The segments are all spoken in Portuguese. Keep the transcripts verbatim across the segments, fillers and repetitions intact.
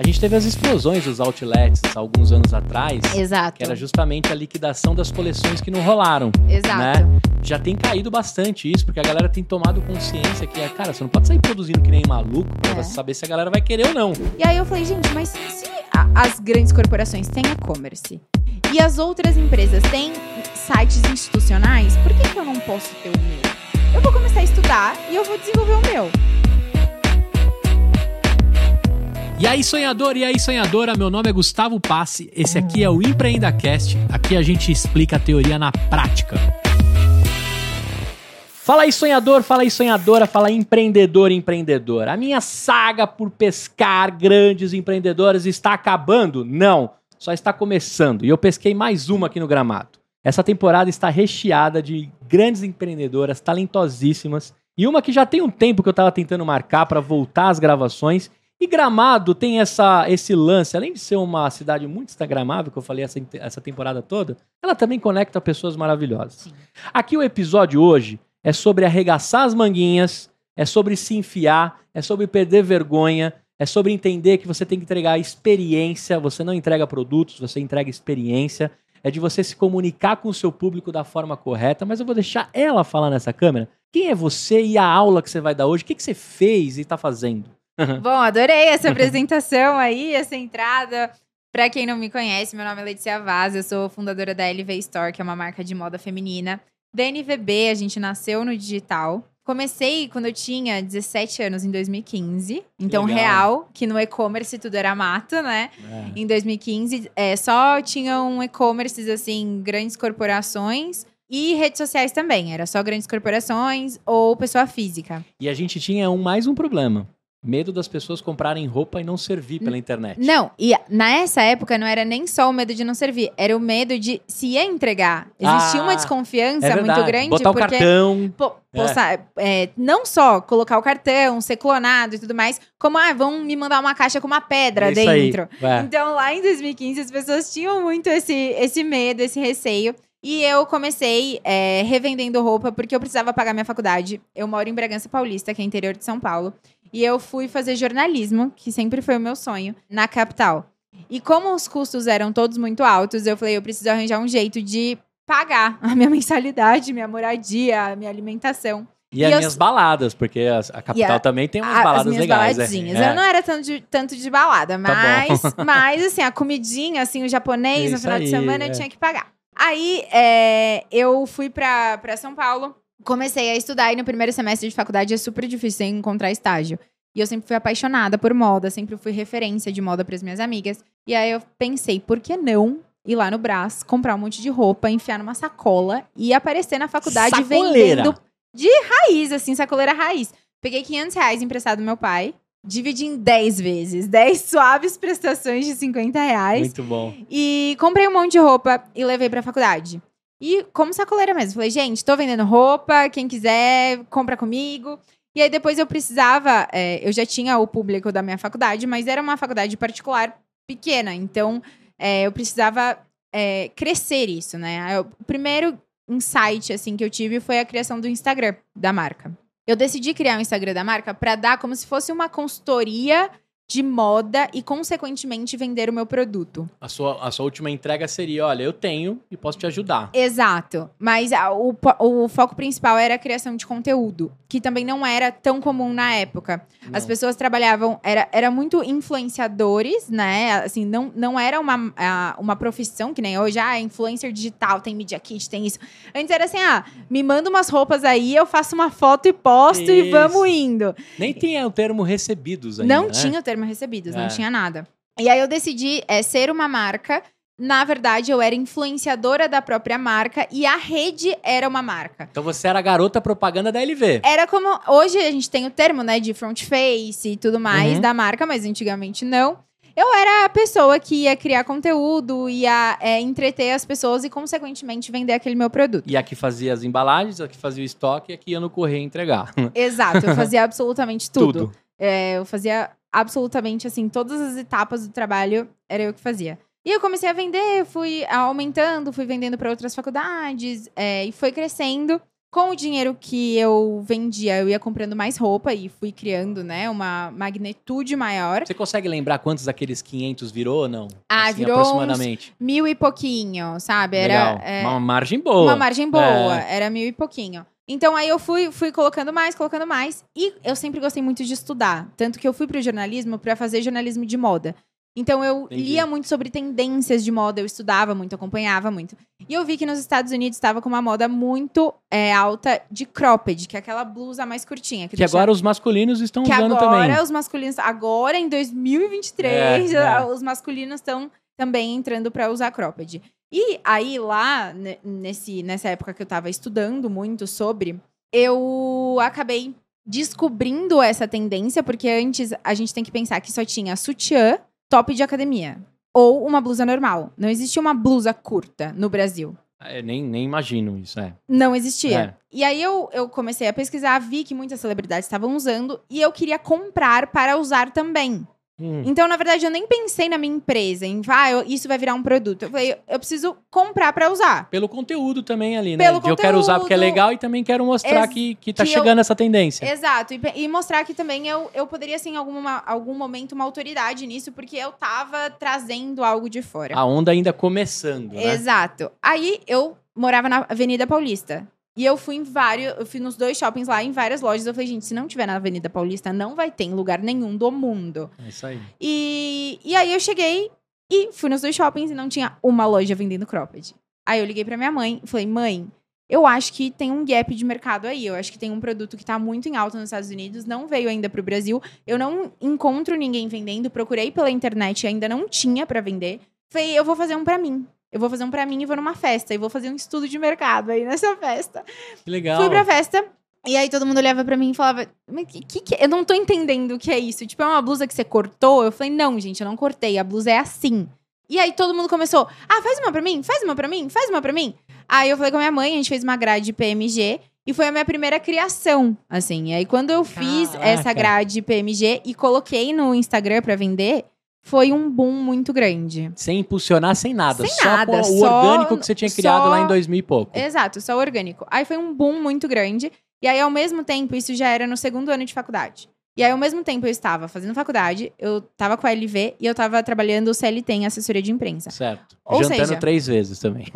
A gente teve as explosões dos outlets há alguns anos atrás. Exato. Que era justamente a liquidação das coleções que não rolaram. Exato. Né? Já tem caído bastante isso, porque a galera tem tomado consciência que, é, cara, você não pode sair produzindo que nem maluco pra é. saber se a galera vai querer ou não. E aí eu falei, gente, mas se as grandes corporações têm e-commerce e as outras empresas têm sites institucionais, por que que eu não posso ter o meu? Eu vou começar a estudar e eu vou desenvolver o meu. E aí, sonhador, e aí, sonhadora, meu nome é Gustavo Passi, esse aqui é o EmpreendaCast, aqui a gente explica a teoria na prática. Fala aí, sonhador, fala aí, sonhadora, fala aí, empreendedor, empreendedora. A minha saga por pescar grandes empreendedores está acabando? Não, só está começando. E eu pesquei mais uma aqui no Gramado. Essa temporada está recheada de grandes empreendedoras talentosíssimas e uma que já tem um tempo que eu estava tentando marcar para voltar às gravações. E Gramado tem essa, esse lance, além de ser uma cidade muito instagramável, que eu falei essa, essa temporada toda, ela também conecta pessoas maravilhosas. Sim. Aqui o episódio hoje é sobre arregaçar as manguinhas, é sobre se enfiar, é sobre perder vergonha, é sobre entender que você tem que entregar experiência, você não entrega produtos, você entrega experiência, é de você se comunicar com o seu público da forma correta, mas eu vou deixar ela falar nessa câmera. Quem é você e a aula que você vai dar hoje? O que, que você fez e está fazendo? Bom, adorei essa apresentação aí, essa entrada. Pra quem não me conhece, meu nome é Letícia Vaz, eu sou fundadora da L V Store, que é uma marca de moda feminina. Da N V B, a gente nasceu no digital. Comecei quando eu tinha dezessete anos, em dois mil e quinze. Então, legal. Real, que no e-commerce tudo era mato, né? É. Em dois mil e quinze, é, só tinham e-commerces, assim, grandes corporações... E redes sociais também, era só grandes corporações ou pessoa física. E a gente tinha um, mais um problema. Medo das pessoas comprarem roupa e não servir pela internet. Não, e nessa época não era nem só o medo de não servir, era o medo de se entregar. Existia ah, uma desconfiança é muito grande. Botar porque, o cartão. Pô, é. É, não só colocar o cartão, ser clonado e tudo mais, como, ah, vão me mandar uma caixa com uma pedra é dentro. É. Então, lá em dois mil e quinze, as pessoas tinham muito esse, esse medo, esse receio. E eu comecei é, revendendo roupa porque eu precisava pagar minha faculdade. Eu moro em Bragança Paulista, que é interior de São Paulo. E eu fui fazer jornalismo, que sempre foi o meu sonho, na capital. E como os custos eram todos muito altos, eu falei, eu preciso arranjar um jeito de pagar a minha mensalidade, minha moradia, a minha alimentação. E, e as eu... minhas baladas, porque a capital a, também tem umas a, baladas as legais. Baladinhas. É. Eu não era tanto de, tanto de balada, mas, tá mas assim, a comidinha, assim, o japonês, isso no final aí, de semana, é. eu tinha que pagar. Aí, é, eu fui pra, pra São Paulo. Comecei a estudar e no primeiro semestre de faculdade é super difícil encontrar estágio. E eu sempre fui apaixonada por moda, sempre fui referência de moda para as minhas amigas. E aí eu pensei, por que não ir lá no Brás, comprar um monte de roupa, enfiar numa sacola e aparecer na faculdade sacoleira. Vendendo de raiz, assim, sacoleira raiz. Peguei quinhentos reais emprestado do meu pai, dividi em dez vezes, dez suaves prestações de cinquenta reais. Muito bom. E comprei um monte de roupa e levei para a faculdade. E como sacoleira mesmo, falei, gente, tô vendendo roupa, quem quiser, compra comigo. E aí depois eu precisava, é, eu já tinha o público da minha faculdade, mas era uma faculdade particular pequena, então é, eu precisava é, crescer isso, né? O primeiro insight, assim, que eu tive foi a criação do Instagram da marca. Eu decidi criar o Instagram da marca pra dar como se fosse uma consultoria de moda e, consequentemente, vender o meu produto. A sua, a sua última entrega seria, olha, eu tenho e posso te ajudar. Exato. Mas a, o, o foco principal era a criação de conteúdo, que também não era tão comum na época. Não. As pessoas trabalhavam... Era, era muito influenciadores, né? Assim, não, não era uma, a, uma profissão, que nem hoje, ah, influencer digital, tem media kit, tem isso. Antes era assim, ah, me manda umas roupas aí, eu faço uma foto e posto isso. E vamos indo. Nem tinha o termo recebidos ainda, não né? tinha o termo recebidos, é. não tinha nada. E aí eu decidi é, ser uma marca. Na verdade, eu era influenciadora da própria marca e a rede era uma marca. Então você era a garota propaganda da L V. Era como... Hoje a gente tem o termo, né, de front face e tudo mais uhum. da marca, mas antigamente não. Eu era a pessoa que ia criar conteúdo, ia é, entreter as pessoas e, consequentemente, vender aquele meu produto. E a que fazia as embalagens, a que fazia o estoque e a que ia no correio entregar. Exato, eu fazia absolutamente tudo. tudo. É, eu fazia... absolutamente, assim, todas as etapas do trabalho era eu que fazia. E eu comecei a vender, fui aumentando, fui vendendo para outras faculdades, é, e foi crescendo. Com o dinheiro que eu vendia, eu ia comprando mais roupa e fui criando, né, uma magnitude maior. Você consegue lembrar quantos daqueles quinhentos virou ou não? Ah, assim, virou aproximadamente uns mil e pouquinho, sabe? Era, legal. É, uma margem boa. Uma margem boa, é. Era mil e pouquinho. Então, aí eu fui, fui colocando mais, colocando mais. E eu sempre gostei muito de estudar. Tanto que eu fui pro jornalismo para fazer jornalismo de moda. Então, eu Entendi. lia muito sobre tendências de moda, eu estudava muito, acompanhava muito. E eu vi que nos Estados Unidos estava com uma moda muito é, alta de cropped, que é aquela blusa mais curtinha. Que, que agora os masculinos estão que usando agora também. Os masculinos, agora, em dois mil e vinte e três, é, é. os masculinos estão também entrando para usar cropped. E aí, lá, nesse, nessa época que eu estava estudando muito sobre, eu acabei descobrindo essa tendência, porque antes a gente tem que pensar que só tinha sutiã, top de academia. Ou uma blusa normal. Não existia uma blusa curta no Brasil. Eu nem, nem imagino isso, né? Não existia. É. E aí eu, eu comecei a pesquisar, vi que muitas celebridades estavam usando e eu queria comprar para usar também. Hum. Então, na verdade, eu nem pensei na minha empresa, em ah, eu, isso vai virar um produto. Eu falei, eu preciso comprar para usar. Pelo conteúdo também ali, né? Pelo de conteúdo, eu quero usar porque é legal e também quero mostrar ex- que, que tá que chegando eu, essa tendência. Exato. E, e mostrar que também eu, eu poderia ser em alguma, algum momento uma autoridade nisso, porque eu tava trazendo algo de fora. A onda ainda começando, né? Exato. Aí, eu morava na Avenida Paulista. E eu fui em vários, eu fui nos dois shoppings lá, em várias lojas. Eu falei, gente, se não tiver na Avenida Paulista, não vai ter em lugar nenhum do mundo. É isso aí. E, e aí eu cheguei e fui nos dois shoppings e não tinha uma loja vendendo cropped. Aí eu liguei pra minha mãe e falei, mãe, eu acho que tem um gap de mercado aí. Eu acho que tem um produto que tá muito em alta nos Estados Unidos, não veio ainda pro Brasil. Eu não encontro ninguém vendendo, procurei pela internet e ainda não tinha pra vender. Falei, eu vou fazer um pra mim. Eu vou fazer um pra mim e vou numa festa. E vou fazer um estudo de mercado aí nessa festa. Que legal. Fui pra festa. E aí todo mundo olhava pra mim e falava... Mas que, que, que eu não tô entendendo o que é isso. Tipo, é uma blusa que você cortou? Eu falei, não, gente, eu não cortei. A blusa é assim. E aí todo mundo começou... Ah, faz uma pra mim? Faz uma pra mim? Faz uma pra mim? Aí eu falei com a minha mãe. A gente fez uma grade de P M G. E foi a minha primeira criação, assim. E aí quando eu fiz Caraca. essa grade de P M G e coloquei no Instagram pra vender... Foi um boom muito grande. Sem impulsionar, sem nada. Sem só nada, o orgânico só, que você tinha criado só, lá em dois mil e pouco. Exato, só orgânico. Aí foi um boom muito grande. E aí, ao mesmo tempo, isso já era no segundo ano de faculdade. E aí, ao mesmo tempo, eu estava fazendo faculdade, eu estava com a L V e eu estava trabalhando o C L T em assessoria de imprensa. Certo. Ou Jantando seja, três vezes também.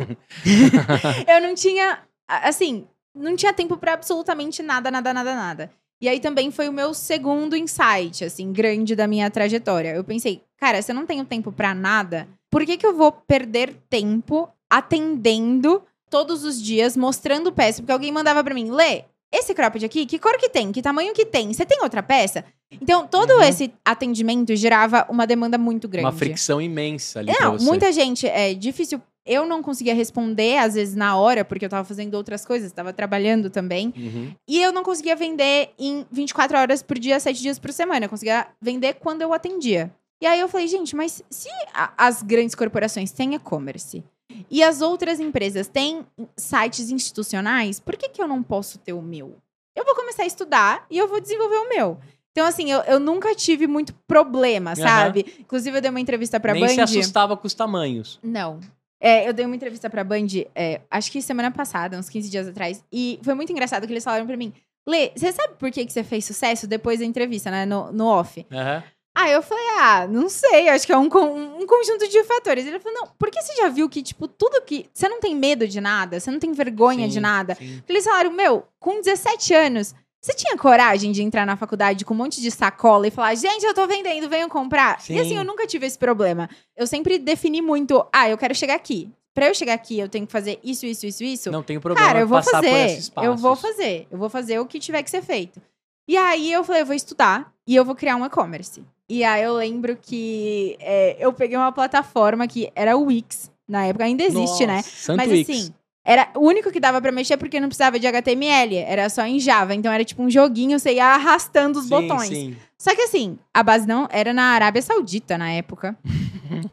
Eu não tinha, assim, não tinha tempo para absolutamente nada, nada, nada, nada. E aí também foi o meu segundo insight, assim, grande da minha trajetória. Eu pensei, cara, se eu não tenho tempo pra nada, por que que eu vou perder tempo atendendo todos os dias, mostrando peça? Porque alguém mandava pra mim, Lê, esse cropped aqui, que cor que tem? Que tamanho que tem? Você tem outra peça? Então, todo uhum. esse atendimento gerava uma demanda muito grande. Uma fricção imensa ali pra você. Muita gente, é difícil... Eu não conseguia responder, às vezes, na hora, porque eu tava fazendo outras coisas, tava trabalhando também. Uhum. E eu não conseguia vender em vinte e quatro horas por dia, sete dias por semana. Eu conseguia vender quando eu atendia. E aí eu falei, gente, mas se a, as grandes corporações têm e-commerce e as outras empresas têm sites institucionais, por que que eu não posso ter o meu? Eu vou começar a estudar e eu vou desenvolver o meu. Então, assim, eu, eu nunca tive muito problema, sabe? Uhum. Inclusive, eu dei uma entrevista pra Nem Band. Nem se assustava com os tamanhos. Não. É, eu dei uma entrevista pra Band, é, acho que semana passada, uns quinze dias atrás. E foi muito engraçado que eles falaram pra mim, Lê, você sabe por que que você fez sucesso depois da entrevista, né? No, no off. Aham. Uhum. Aí eu falei, ah, não sei, acho que é um, um conjunto de fatores. Ele falou, não, porque você já viu que, tipo, tudo que... Você não tem medo de nada, você não tem vergonha sim, de nada. Sim. Eles falaram, meu, com dezessete anos, você tinha coragem de entrar na faculdade com um monte de sacola e falar, gente, eu tô vendendo, venham comprar? Sim. E assim, eu nunca tive esse problema. Eu sempre defini muito, ah, eu quero chegar aqui. Pra eu chegar aqui, eu tenho que fazer isso, isso, isso, isso. Não tem problema Cara, eu vou passar fazer, por esses passos. Eu vou fazer, eu vou fazer o que tiver que ser feito. E aí eu falei, eu vou estudar e eu vou criar um e-commerce. E aí eu lembro que é, eu peguei uma plataforma que era o Wix, na época ainda existe, Nossa, né? Santo Mas Wix. Assim, era o único que dava pra mexer porque não precisava de H T M L, era só em Java. Então era tipo um joguinho, você ia arrastando os sim, botões. Sim. Só que assim, a base não era na Arábia Saudita na época,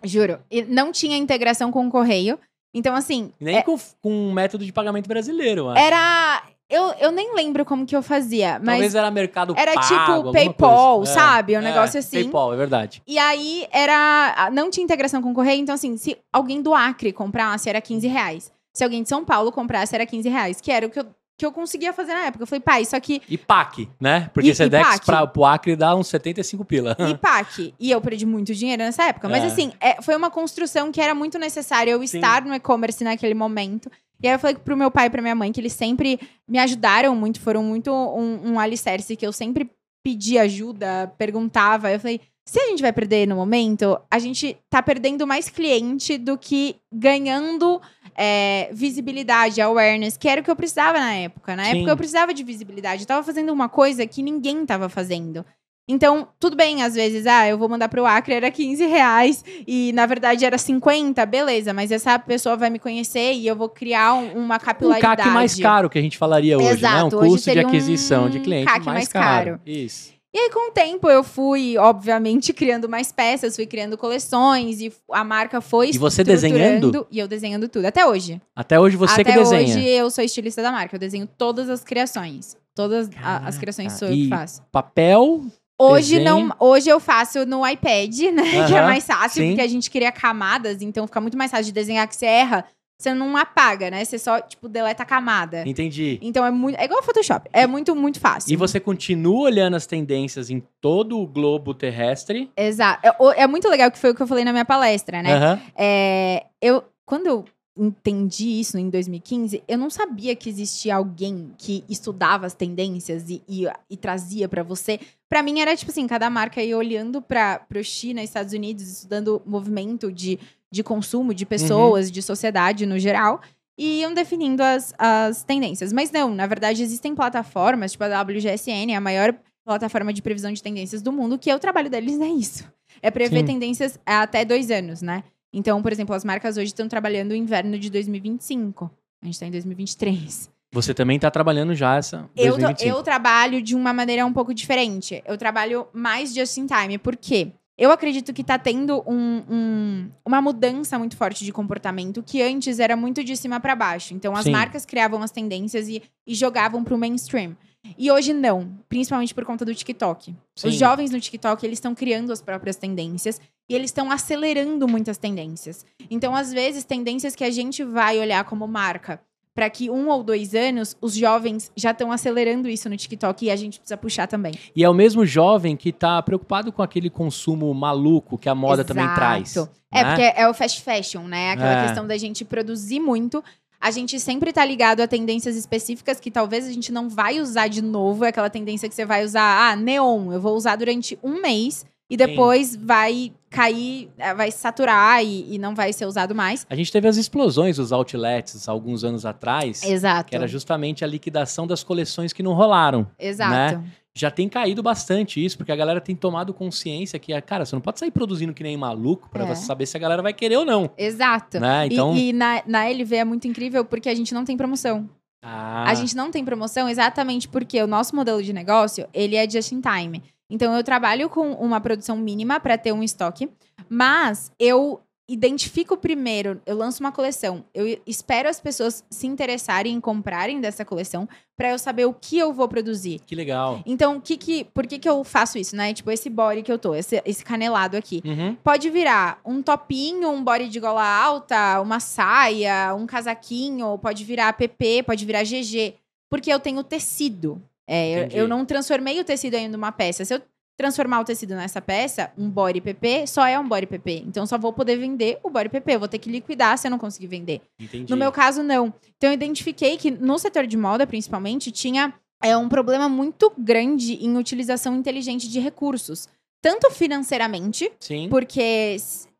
juro. E não tinha integração com o correio, então assim... Nem é, com o método de pagamento brasileiro, eu acho. Era... Eu, eu nem lembro como que eu fazia, mas... Talvez era mercado pago, Era tipo PayPal, coisa. sabe? Um é, negócio assim. PayPal, é verdade. E aí, era... Não tinha integração com o correio. Então, assim, se alguém do Acre comprasse, era quinze reais. Se alguém de São Paulo comprasse, era quinze reais. Que era o que eu que eu conseguia fazer na época. Eu falei, pá, isso aqui... E P A C, né? Porque Sedex para o Acre dá uns setenta e cinco pila. E P A C. E eu perdi muito dinheiro nessa época. Mas é. assim, é, foi uma construção que era muito necessária eu Sim. estar no e-commerce naquele momento. E aí eu falei pro meu pai e pra minha mãe, que eles sempre me ajudaram muito, foram muito um, um alicerce, que eu sempre pedi ajuda, perguntava. Eu falei, se a gente vai perder no momento, a gente tá perdendo mais cliente do que ganhando... É, visibilidade, awareness, que era o que eu precisava na época. Na Sim. época eu precisava de visibilidade. Eu tava fazendo uma coisa que ninguém tava fazendo. Então, tudo bem, às vezes, ah, eu vou mandar pro Acre, era quinze reais e, na verdade, era cinquenta, beleza, mas essa pessoa vai me conhecer e eu vou criar um, uma capilaridade. Um C A C mais caro que a gente falaria hoje, Exato, né? Um hoje custo de aquisição um de cliente C A C mais, mais caro. caro. Isso. E aí, com o tempo, eu fui, obviamente, criando mais peças, fui criando coleções e a marca foi... E você desenhando? E eu desenhando tudo, até hoje. Até hoje você até que desenha? Até hoje eu sou estilista da marca, eu desenho todas as criações. Todas ah, as criações ah, sou eu que faço. Papel? Hoje, não, hoje eu faço no iPad, né? Uhum, que é mais fácil, sim. porque a gente cria camadas, então fica muito mais fácil de desenhar, que você erra. Você não apaga, né? Você só, tipo, deleta a camada. Entendi. Então é muito... É igual ao Photoshop. É muito, muito fácil. E você continua olhando as tendências em todo o globo terrestre? Exato. É, é muito legal, que foi o que eu falei na minha palestra, né? Uhum. É, eu... Quando eu entendi isso em dois mil e quinze, eu não sabia que existia alguém que estudava as tendências e, e, e trazia pra você. Pra mim era, tipo assim, cada marca ia olhando pra, pra China, Estados Unidos, estudando movimento de... de consumo, de pessoas, uhum. de sociedade no geral, e iam definindo as, as tendências. Mas não, na verdade, existem plataformas, tipo a W G S N, a maior plataforma de previsão de tendências do mundo, que o trabalho deles é isso. É prever Sim. tendências há até dois anos, né? Então, por exemplo, as marcas hoje estão trabalhando o inverno de dois mil e vinte e cinco. A gente está em dois mil e vinte e três. Você também está trabalhando já essa dois mil e vinte e cinco. Eu, eu trabalho de uma maneira um pouco diferente. Eu trabalho mais just in time. Por quê? Eu acredito que tá tendo um, um, uma mudança muito forte de comportamento, que antes era muito de cima para baixo. Então, as Sim. marcas criavam as tendências e, e jogavam pro mainstream. E hoje não, principalmente por conta do TikTok. Sim. Os jovens no TikTok, eles estão criando as próprias tendências e eles estão acelerando muitas tendências. Então, às vezes, tendências que a gente vai olhar como marca, para que um ou dois anos, os jovens já estão acelerando isso no TikTok e a gente precisa puxar também. E é o mesmo jovem que tá preocupado com aquele consumo maluco que a moda Exato. Também traz. É, né? Porque é o fast fashion, né? Aquela é. Questão da gente produzir muito. A gente sempre tá ligado a tendências específicas que talvez a gente não vai usar de novo. É aquela tendência que você vai usar, ah, neon, eu vou usar durante um mês. E depois Sim. vai cair, vai saturar e, e não vai ser usado mais. A gente teve as explosões dos outlets alguns anos atrás. Exato. Que era justamente a liquidação das coleções que não rolaram. Exato. Né? Já tem caído bastante isso, porque a galera tem tomado consciência que, cara, você não pode sair produzindo que nem maluco pra é. Você saber se a galera vai querer ou não. Exato. Né? Então... E, e na, na L V é muito incrível porque a gente não tem promoção. Ah. A gente não tem promoção exatamente porque o nosso modelo de negócio, ele é just in time. Então, eu trabalho com uma produção mínima para ter um estoque, mas eu identifico primeiro, eu lanço uma coleção, eu espero as pessoas se interessarem em comprarem dessa coleção para eu saber o que eu vou produzir. Que legal. Então, que que, por que que eu faço isso, né? Tipo, esse body que eu tô, esse, esse canelado aqui. Uhum. Pode virar um topinho, um body de gola alta, uma saia, um casaquinho, pode virar P P, pode virar G G, porque eu tenho tecido. É, eu, eu não transformei o tecido ainda numa peça. Se eu transformar o tecido nessa peça, um body P P só é um body P P. Então, só vou poder vender o body P P. Eu vou ter que liquidar se eu não conseguir vender. Entendi. No meu caso, não. Então, eu identifiquei que no setor de moda, principalmente, tinha é, um problema muito grande em utilização inteligente de recursos. Tanto financeiramente, Sim. porque...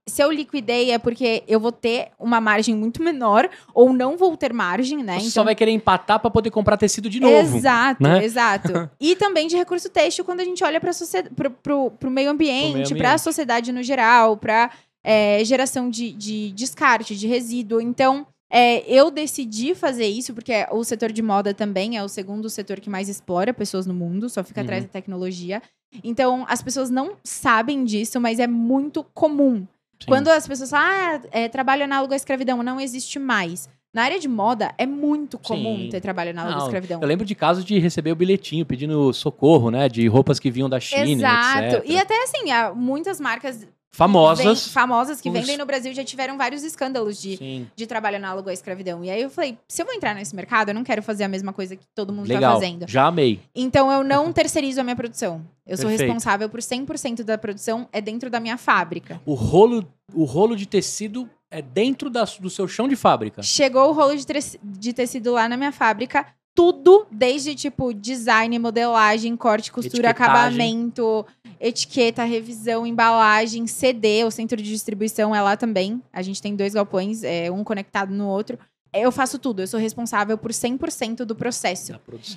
Se eu liquidei é porque eu vou ter uma margem muito menor ou não vou ter margem, né? Você então... só vai querer empatar para poder comprar tecido de novo. Exato, né? exato. E também de recurso têxtil quando a gente olha para sociedade, para o meio ambiente, para a sociedade no geral, para é, geração de, de descarte, de resíduo. Então, é, eu decidi fazer isso porque o setor de moda também é o segundo setor que mais explora pessoas no mundo, só fica uhum. atrás da tecnologia. Então, as pessoas não sabem disso, mas é muito comum. Sim. Quando as pessoas falam, ah, é, trabalho análogo à escravidão, não existe mais. Na área de moda, é muito comum Sim. ter trabalho análogo não, à escravidão. Eu lembro de casos de receber o bilhetinho pedindo socorro, né? De roupas que vinham da China, Exato. etcétera. E até assim, muitas marcas famosas. Vem, famosas que Os... vendem no Brasil já tiveram vários escândalos de, de trabalho análogo à escravidão. E aí eu falei, se eu vou entrar nesse mercado, eu não quero fazer a mesma coisa que todo mundo Legal. tá fazendo. Já amei. Então eu não terceirizo a minha produção. Eu Perfeito. sou responsável por cem por cento da produção, é dentro da minha fábrica. O rolo, o rolo de tecido é dentro da, do seu chão de fábrica? Chegou o rolo de, treci, de tecido lá na minha fábrica. Tudo, desde, tipo, design, modelagem, corte, costura, acabamento, etiqueta, revisão, embalagem, C D, o centro de distribuição é lá também. A gente tem dois galpões, é, um conectado no outro. Eu faço tudo, eu sou responsável por cem por cento do processo.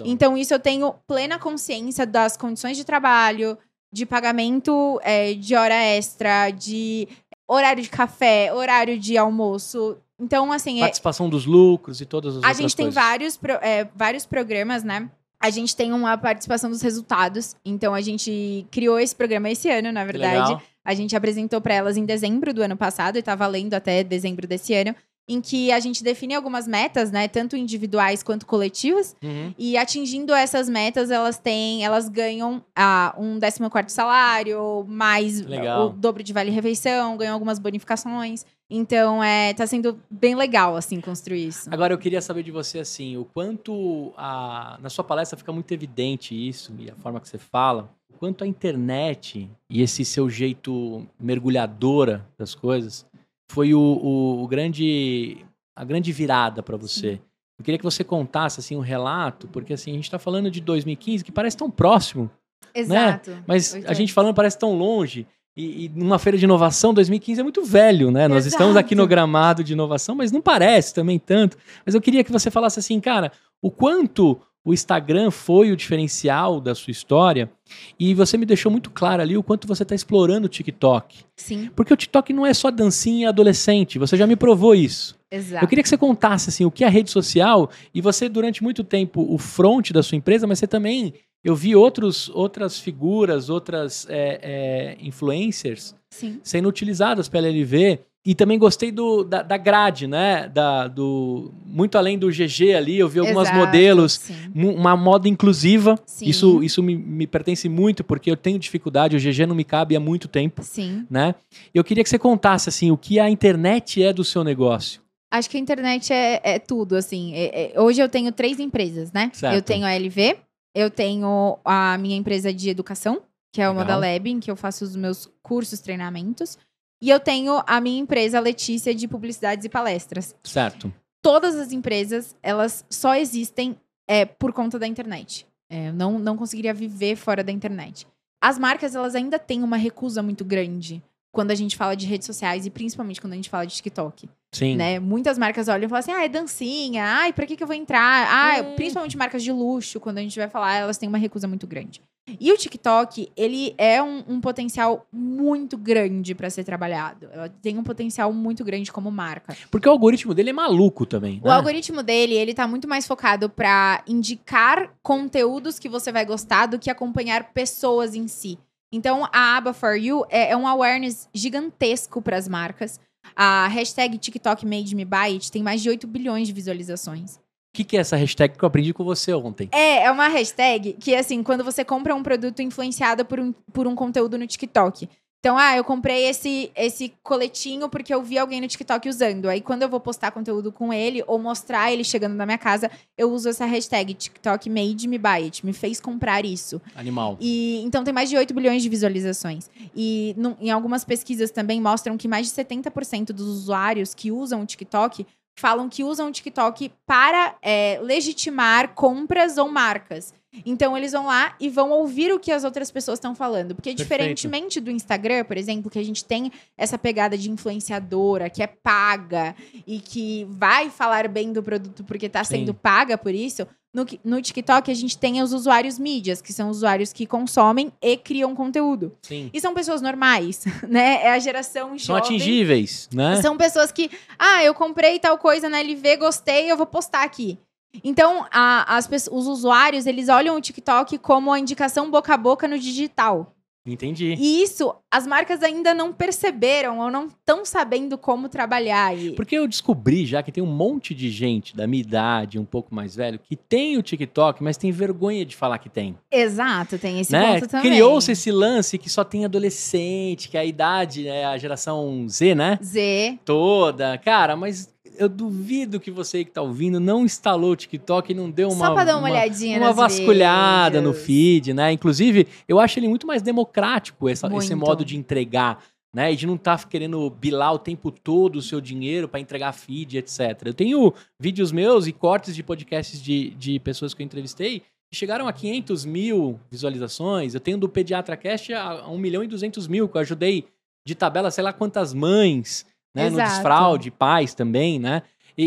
Então, isso eu tenho plena consciência das condições de trabalho, de pagamento, é, de hora extra, de horário de café, horário de almoço... Então, assim... Participação é... dos lucros e todas as outras coisas. A gente tem vários, é, vários programas, né? A gente tem uma participação dos resultados. Então, a gente criou esse programa esse ano, na verdade. Legal. A gente apresentou para elas em dezembro do ano passado. E tá valendo até dezembro desse ano. Em que a gente define algumas metas, né? Tanto individuais quanto coletivas. Uhum. E atingindo essas metas, elas têm, elas ganham ah, um décimo quarto salário, mais legal. o dobro de vale-refeição, ganham algumas bonificações. Então, é, tá sendo bem legal, assim, construir isso. Agora, eu queria saber de você, assim, o quanto... A, na sua palestra fica muito evidente isso, e a forma que você fala. O quanto a internet e esse seu jeito mergulhadora das coisas... Foi o, o, o grande, a grande virada para você. Sim. Eu queria que você contasse assim, um relato, porque assim, a gente está falando de dois mil e quinze, que parece tão próximo. Exato. Né? Mas Oito. a gente falando parece tão longe. E, e numa feira de inovação, dois mil e quinze é muito velho, né? Exato. Nós estamos aqui no Gramado de Inovação, mas não parece também tanto. Mas eu queria que você falasse assim, cara, o quanto o Instagram foi o diferencial da sua história. E você me deixou muito claro ali o quanto você está explorando o TikTok. Sim. Porque o TikTok não é só dancinha adolescente. Você já me provou isso. Exato. Eu queria que você contasse assim, o que é rede social. E você, durante muito tempo, o front da sua empresa, mas você também... Eu vi outros, outras figuras, outras é, é, influencers Sim. sendo utilizadas pela L V. E também gostei do, da, da grade, né? Da, do, muito além do G G ali, eu vi algumas Exato, modelos. Uma moda inclusiva. Sim. Isso, isso me, me pertence muito, porque eu tenho dificuldade. O G G não me cabe há muito tempo. Sim. Né? Eu queria que você contasse assim, o que a internet é do seu negócio. Acho que a internet é, é tudo. Assim. É, é, hoje eu tenho três empresas, né? Certo. Eu tenho a L V, eu tenho a minha empresa de educação, que é o ModaLab, em que eu faço os meus cursos, treinamentos. E eu tenho a minha empresa, Letícia, de publicidades e palestras. Certo. Todas as empresas, elas só existem é, por conta da internet. É, eu não, não conseguiria viver fora da internet. As marcas, elas ainda têm uma recusa muito grande quando a gente fala de redes sociais e principalmente quando a gente fala de TikTok. Sim. Né? Muitas marcas olham e falam assim, ah, é dancinha, ai, pra que que eu vou entrar? Ah, hum. Principalmente marcas de luxo, quando a gente vai falar, elas têm uma recusa muito grande. E o TikTok, ele é um, um potencial muito grande pra ser trabalhado. Ela tem um potencial muito grande como marca. Porque o algoritmo dele é maluco também, né? O algoritmo dele, ele tá muito mais focado pra indicar conteúdos que você vai gostar do que acompanhar pessoas em si. Então, a aba For You é, é um awareness gigantesco pras marcas. A hashtag TikTok Made Me Buy It tem mais de oito bilhões de visualizações. O que, que é essa hashtag que eu aprendi com você ontem? É, é uma hashtag que, assim, quando você compra um produto influenciado por um, por um conteúdo no TikTok. Então, ah, eu comprei esse, esse coletinho porque eu vi alguém no TikTok usando. Aí, quando eu vou postar conteúdo com ele ou mostrar ele chegando na minha casa, eu uso essa hashtag TikTok Made Me Buy It. Me fez comprar isso. Animal. E, então, tem mais de oito bilhões de visualizações. E no, em algumas pesquisas também mostram que mais de setenta por cento dos usuários que usam o TikTok... falam que usam o TikTok para é, legitimar compras ou marcas. Então, eles vão lá e vão ouvir o que as outras pessoas estão falando. Porque, Perfeito. diferentemente do Instagram, por exemplo, que a gente tem essa pegada de influenciadora, que é paga e que vai falar bem do produto porque está sendo paga por isso, no, no TikTok a gente tem os usuários mídias, que são usuários que consomem e criam conteúdo. Sim. E são pessoas normais, né? É a geração jovem. São atingíveis, né? São pessoas que, ah, eu comprei tal coisa na L V, gostei, eu vou postar aqui. Então, a, as, os usuários, eles olham o TikTok como a indicação boca a boca no digital. Entendi. E isso, as marcas ainda não perceberam ou não estão sabendo como trabalhar. E... Porque eu descobri já que tem um monte de gente da minha idade, um pouco mais velho, que tem o TikTok, mas tem vergonha de falar que tem. Exato, tem esse né? ponto também. Criou-se esse lance que só tem adolescente, que a idade é a geração Z, né? Z. Toda. Cara, mas... eu duvido que você aí que tá ouvindo não instalou o TikTok e não deu uma... Só pra dar uma, uma olhadinha Uma vasculhada vídeos. no feed, né? Inclusive, eu acho ele muito mais democrático, essa, muito. esse modo de entregar, né? E de não estar tá querendo bilar o tempo todo o seu dinheiro para entregar feed, etcétera. Eu tenho vídeos meus e cortes de podcasts de, de pessoas que eu entrevistei que chegaram a quinhentos mil visualizações. Eu tenho do PediatraCast a um milhão e duzentos mil, que eu ajudei de tabela, sei lá quantas mães... Né? No desfraude, pais também, né? E,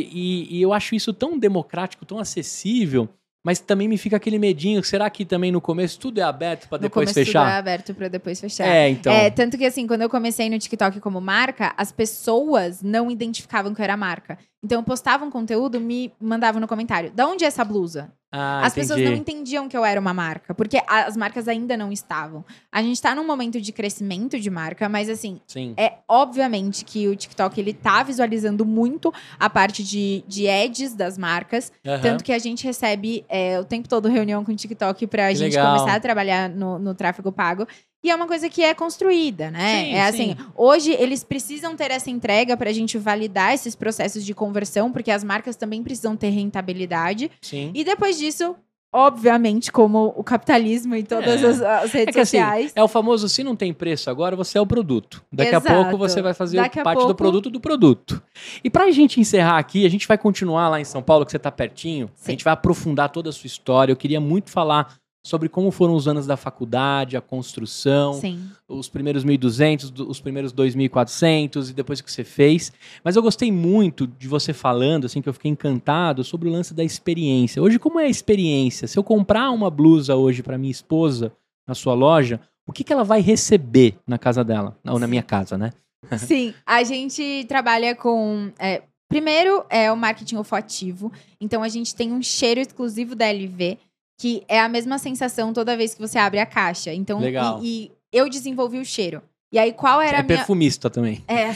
e, e eu acho isso tão democrático, tão acessível, mas também me fica aquele medinho, será que também no começo tudo é aberto para depois fechar? No começo tudo é aberto para depois fechar. É, então. É, tanto que assim, quando eu comecei no TikTok como marca, as pessoas não identificavam que eu era marca. Então eu postava um conteúdo, me mandavam no comentário, da onde é essa blusa? Ah, as entendi. pessoas não entendiam que eu era uma marca, porque as marcas ainda não estavam. A gente tá num momento de crescimento de marca, mas assim, Sim. é obviamente que o TikTok, ele tá visualizando muito a parte de, de ads das marcas, uhum. tanto que a gente recebe é, o tempo todo reunião com o TikTok pra que gente legal. começar a trabalhar no, no tráfego pago. E é uma coisa que é construída, né? Sim, é sim. assim, hoje eles precisam ter essa entrega pra gente validar esses processos de conversão, porque as marcas também precisam ter rentabilidade. Sim. E depois disso, obviamente, como o capitalismo e todas é. as, as redes é que, sociais... Assim, é o famoso, se não tem preço agora, você é o produto. Daqui Exato. a pouco você vai fazer Daqui parte pouco... do produto do produto. E pra gente encerrar aqui, a gente vai continuar lá em São Paulo, que você tá pertinho. Sim. A gente vai aprofundar toda a sua história. Eu queria muito falar... sobre como foram os anos da faculdade, a construção, Sim. os primeiros mil e duzentos, os primeiros dois mil e quatrocentos e depois o que você fez. Mas eu gostei muito de você falando, assim, que eu fiquei encantado sobre o lance da experiência. Hoje, como é a experiência? Se eu comprar uma blusa hoje para minha esposa na sua loja, o que, que ela vai receber na casa dela? Ou na minha casa, né? Sim, a gente trabalha com... É, primeiro, é o marketing olfativo. Então, a gente tem um cheiro exclusivo da L V, que é a mesma sensação toda vez que você abre a caixa. Então, Legal. E, e eu desenvolvi o cheiro. E aí, qual era é a minha... É perfumista também. É.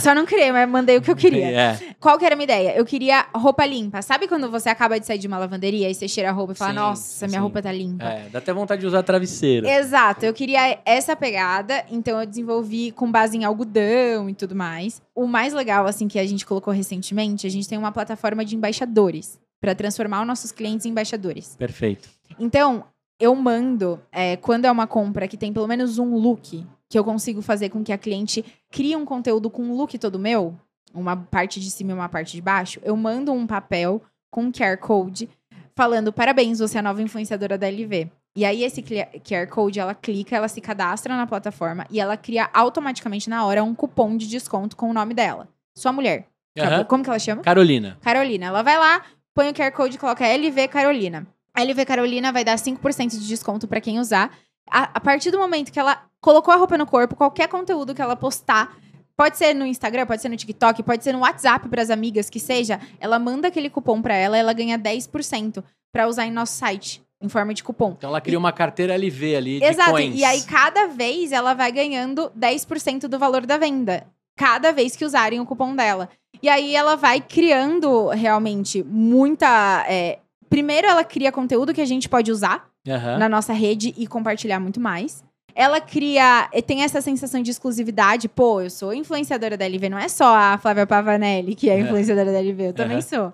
Só não criei, mas mandei o que eu queria. É. Qual que era a minha ideia? Eu queria roupa limpa. Sabe quando você acaba de sair de uma lavanderia e você cheira a roupa e fala, sim, nossa, sim. minha roupa tá limpa. É, dá até vontade de usar travesseiro. Exato. Eu queria essa pegada, então eu desenvolvi com base em algodão e tudo mais. O mais legal, assim, que a gente colocou recentemente, a gente tem uma plataforma de embaixadores para transformar os nossos clientes em embaixadores. Perfeito. Então, eu mando, é, quando é uma compra que tem pelo menos um look, que eu consigo fazer com que a cliente crie um conteúdo com um look todo meu, uma parte de cima e uma parte de baixo, eu mando um papel com um Q R Code falando, parabéns, você é a nova influenciadora da L V. E aí esse Q R Code, ela clica, ela se cadastra na plataforma e ela cria automaticamente na hora um cupom de desconto com o nome dela. Sua mulher. Uhum. Como que ela chama? Carolina. Carolina. Ela vai lá... põe o Q R Code e coloca L V Carolina. A L V Carolina vai dar cinco por cento de desconto pra quem usar. A, a partir do momento que ela colocou a roupa no corpo, qualquer conteúdo que ela postar, pode ser no Instagram, pode ser no TikTok, pode ser no WhatsApp pras amigas, que seja, ela manda aquele cupom pra ela e ela ganha dez por cento pra usar em nosso site, em forma de cupom. Então ela cria e... uma carteira L V ali de Exato. coins. Exato, e aí cada vez ela vai ganhando dez por cento do valor da venda. Cada vez que usarem o cupom dela. E aí ela vai criando realmente muita... É... Primeiro ela cria conteúdo que a gente pode usar uhum. na nossa rede e compartilhar muito mais. Ela cria... Tem essa sensação de exclusividade. Pô, eu sou influenciadora da L V. Não é só a Flávia Pavanelli que é influenciadora uhum. da L V. Eu também uhum. sou.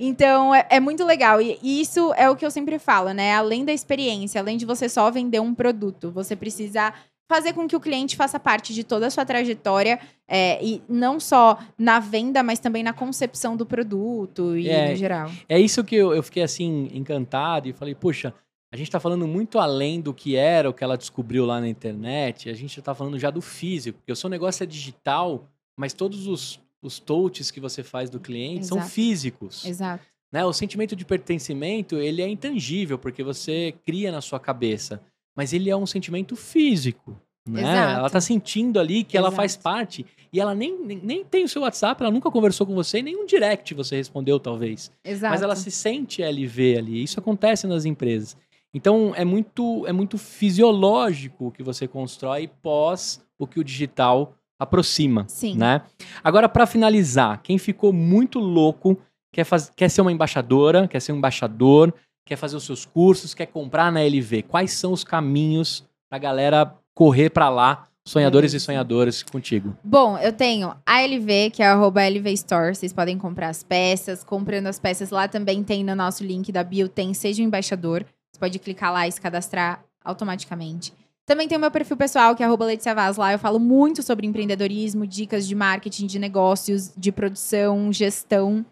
Então é, é muito legal. E, e isso é o que eu sempre falo, né? Além da experiência, além de você só vender um produto, você precisa... fazer com que o cliente faça parte de toda a sua trajetória, é, e não só na venda, mas também na concepção do produto e é, no geral. É isso que eu, eu fiquei, assim, encantado e falei, poxa, a gente tá falando muito além do que era, o que ela descobriu lá na internet, a gente já tá falando já do físico, porque o seu negócio é digital, mas todos os, os touches que você faz do cliente Exato. são físicos. Exato. Né? O sentimento de pertencimento, ele é intangível, porque você cria na sua cabeça. Mas ele é um sentimento físico, né? Exato. Ela tá sentindo ali que Exato. ela faz parte e ela nem, nem, nem tem o seu WhatsApp, ela nunca conversou com você, nem um direct você respondeu, talvez. Exato. Mas ela se sente L V ali, isso acontece nas empresas. Então, é muito, é muito fisiológico o que você constrói pós o que o digital aproxima. Sim. Né? Agora, para finalizar, quem ficou muito louco, quer, faz, quer ser uma embaixadora, quer ser um embaixador, quer fazer os seus cursos, quer comprar na L V, quais são os caminhos para a galera correr para lá, sonhadores e sonhadoras contigo? Bom, eu tenho a L V, que é arroba L V Store, vocês podem comprar as peças, comprando as peças lá também tem no nosso link da bio, tem Seja um Embaixador, você pode clicar lá e se cadastrar automaticamente. Também tem o meu perfil pessoal, que é arroba Letícia Vaz, lá eu falo muito sobre empreendedorismo, dicas de marketing, de negócios, de produção, gestão.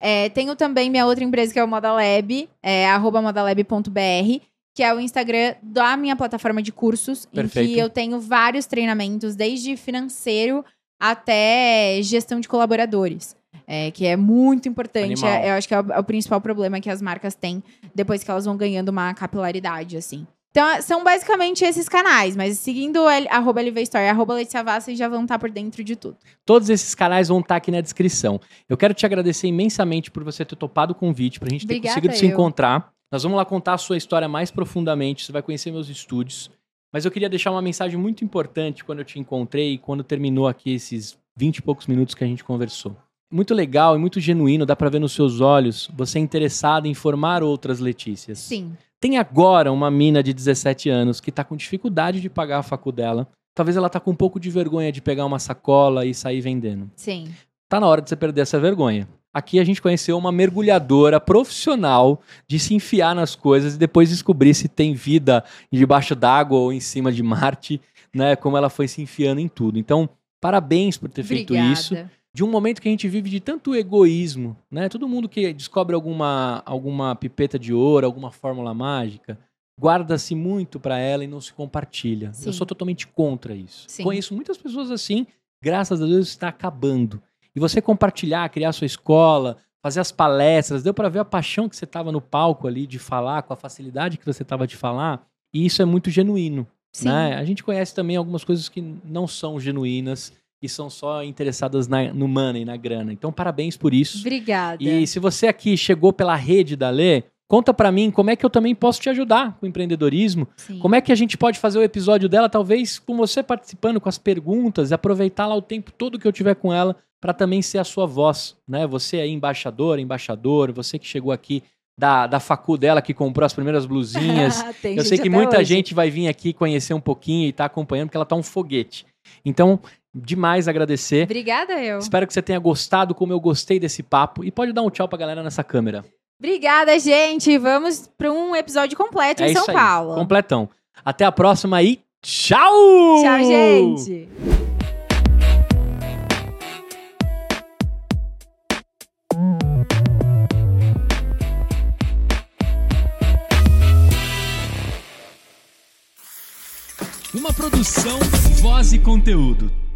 É, tenho também minha outra empresa, que é o ModaLab, é arroba modalab ponto b r, que é o Instagram da minha plataforma de cursos. Perfeito. Em que eu tenho vários treinamentos, desde financeiro até gestão de colaboradores, é, que é muito importante. É, eu acho que é o, é o principal problema que as marcas têm depois que elas vão ganhando uma capilaridade, assim. Então, são basicamente esses canais, mas seguindo arroba L V Store e arroba Letícia Vaz, vocês já vão estar por dentro de tudo. Todos esses canais vão estar aqui na descrição. Eu quero te agradecer imensamente por você ter topado o convite, pra gente ter Obrigada conseguido eu. se encontrar. Nós vamos lá contar a sua história mais profundamente, você vai conhecer meus estúdios. Mas eu queria deixar uma mensagem muito importante quando eu te encontrei e quando terminou aqui esses vinte e poucos minutos que a gente conversou. Muito legal e muito genuíno, dá pra ver nos seus olhos, você é interessada em formar outras Letícias. Sim. Tem agora uma mina de dezessete anos que está com dificuldade de pagar a facu dela. Talvez ela está com um pouco de vergonha de pegar uma sacola e sair vendendo. Sim. Tá na hora de você perder essa vergonha. Aqui a gente conheceu uma mergulhadora profissional de se enfiar nas coisas e depois descobrir se tem vida debaixo d'água ou em cima de Marte, né? Como ela foi se enfiando em tudo. Então, parabéns por ter feito Obrigada. isso. De um momento que a gente vive de tanto egoísmo, né? Todo mundo que descobre alguma, alguma pipeta de ouro, alguma fórmula mágica, guarda-se muito para ela e não se compartilha. Sim. Eu sou totalmente contra isso. Sim. Conheço muitas pessoas assim, graças a Deus está acabando. E você compartilhar, criar sua escola, fazer as palestras, deu para ver a paixão que você estava no palco ali de falar, com a facilidade que você estava de falar, e isso é muito genuíno. Sim. Né? A gente conhece também algumas coisas que não são genuínas, que são só interessadas na, no money, na grana. Então, parabéns por isso. Obrigada. E se você aqui chegou pela rede da Lê, conta pra mim como é que eu também posso te ajudar com o empreendedorismo. Sim. Como é que a gente pode fazer o episódio dela, talvez com você participando, com as perguntas, aproveitar lá o tempo todo que eu tiver com ela pra também ser a sua voz, né? Você aí, embaixador, embaixador, você que chegou aqui da, da facu dela, que comprou as primeiras blusinhas. Eu sei que muita hoje. gente vai vir aqui conhecer um pouquinho e tá acompanhando, porque ela tá um foguete. Então, demais agradecer. Obrigada, eu. Espero que você tenha gostado, como eu gostei desse papo. E pode dar um tchau pra galera nessa câmera. Obrigada, gente. Vamos pra um episódio completo é em São isso aí, Paulo. Completão. Até a próxima e tchau! Tchau, gente! Uma produção, voz e conteúdo.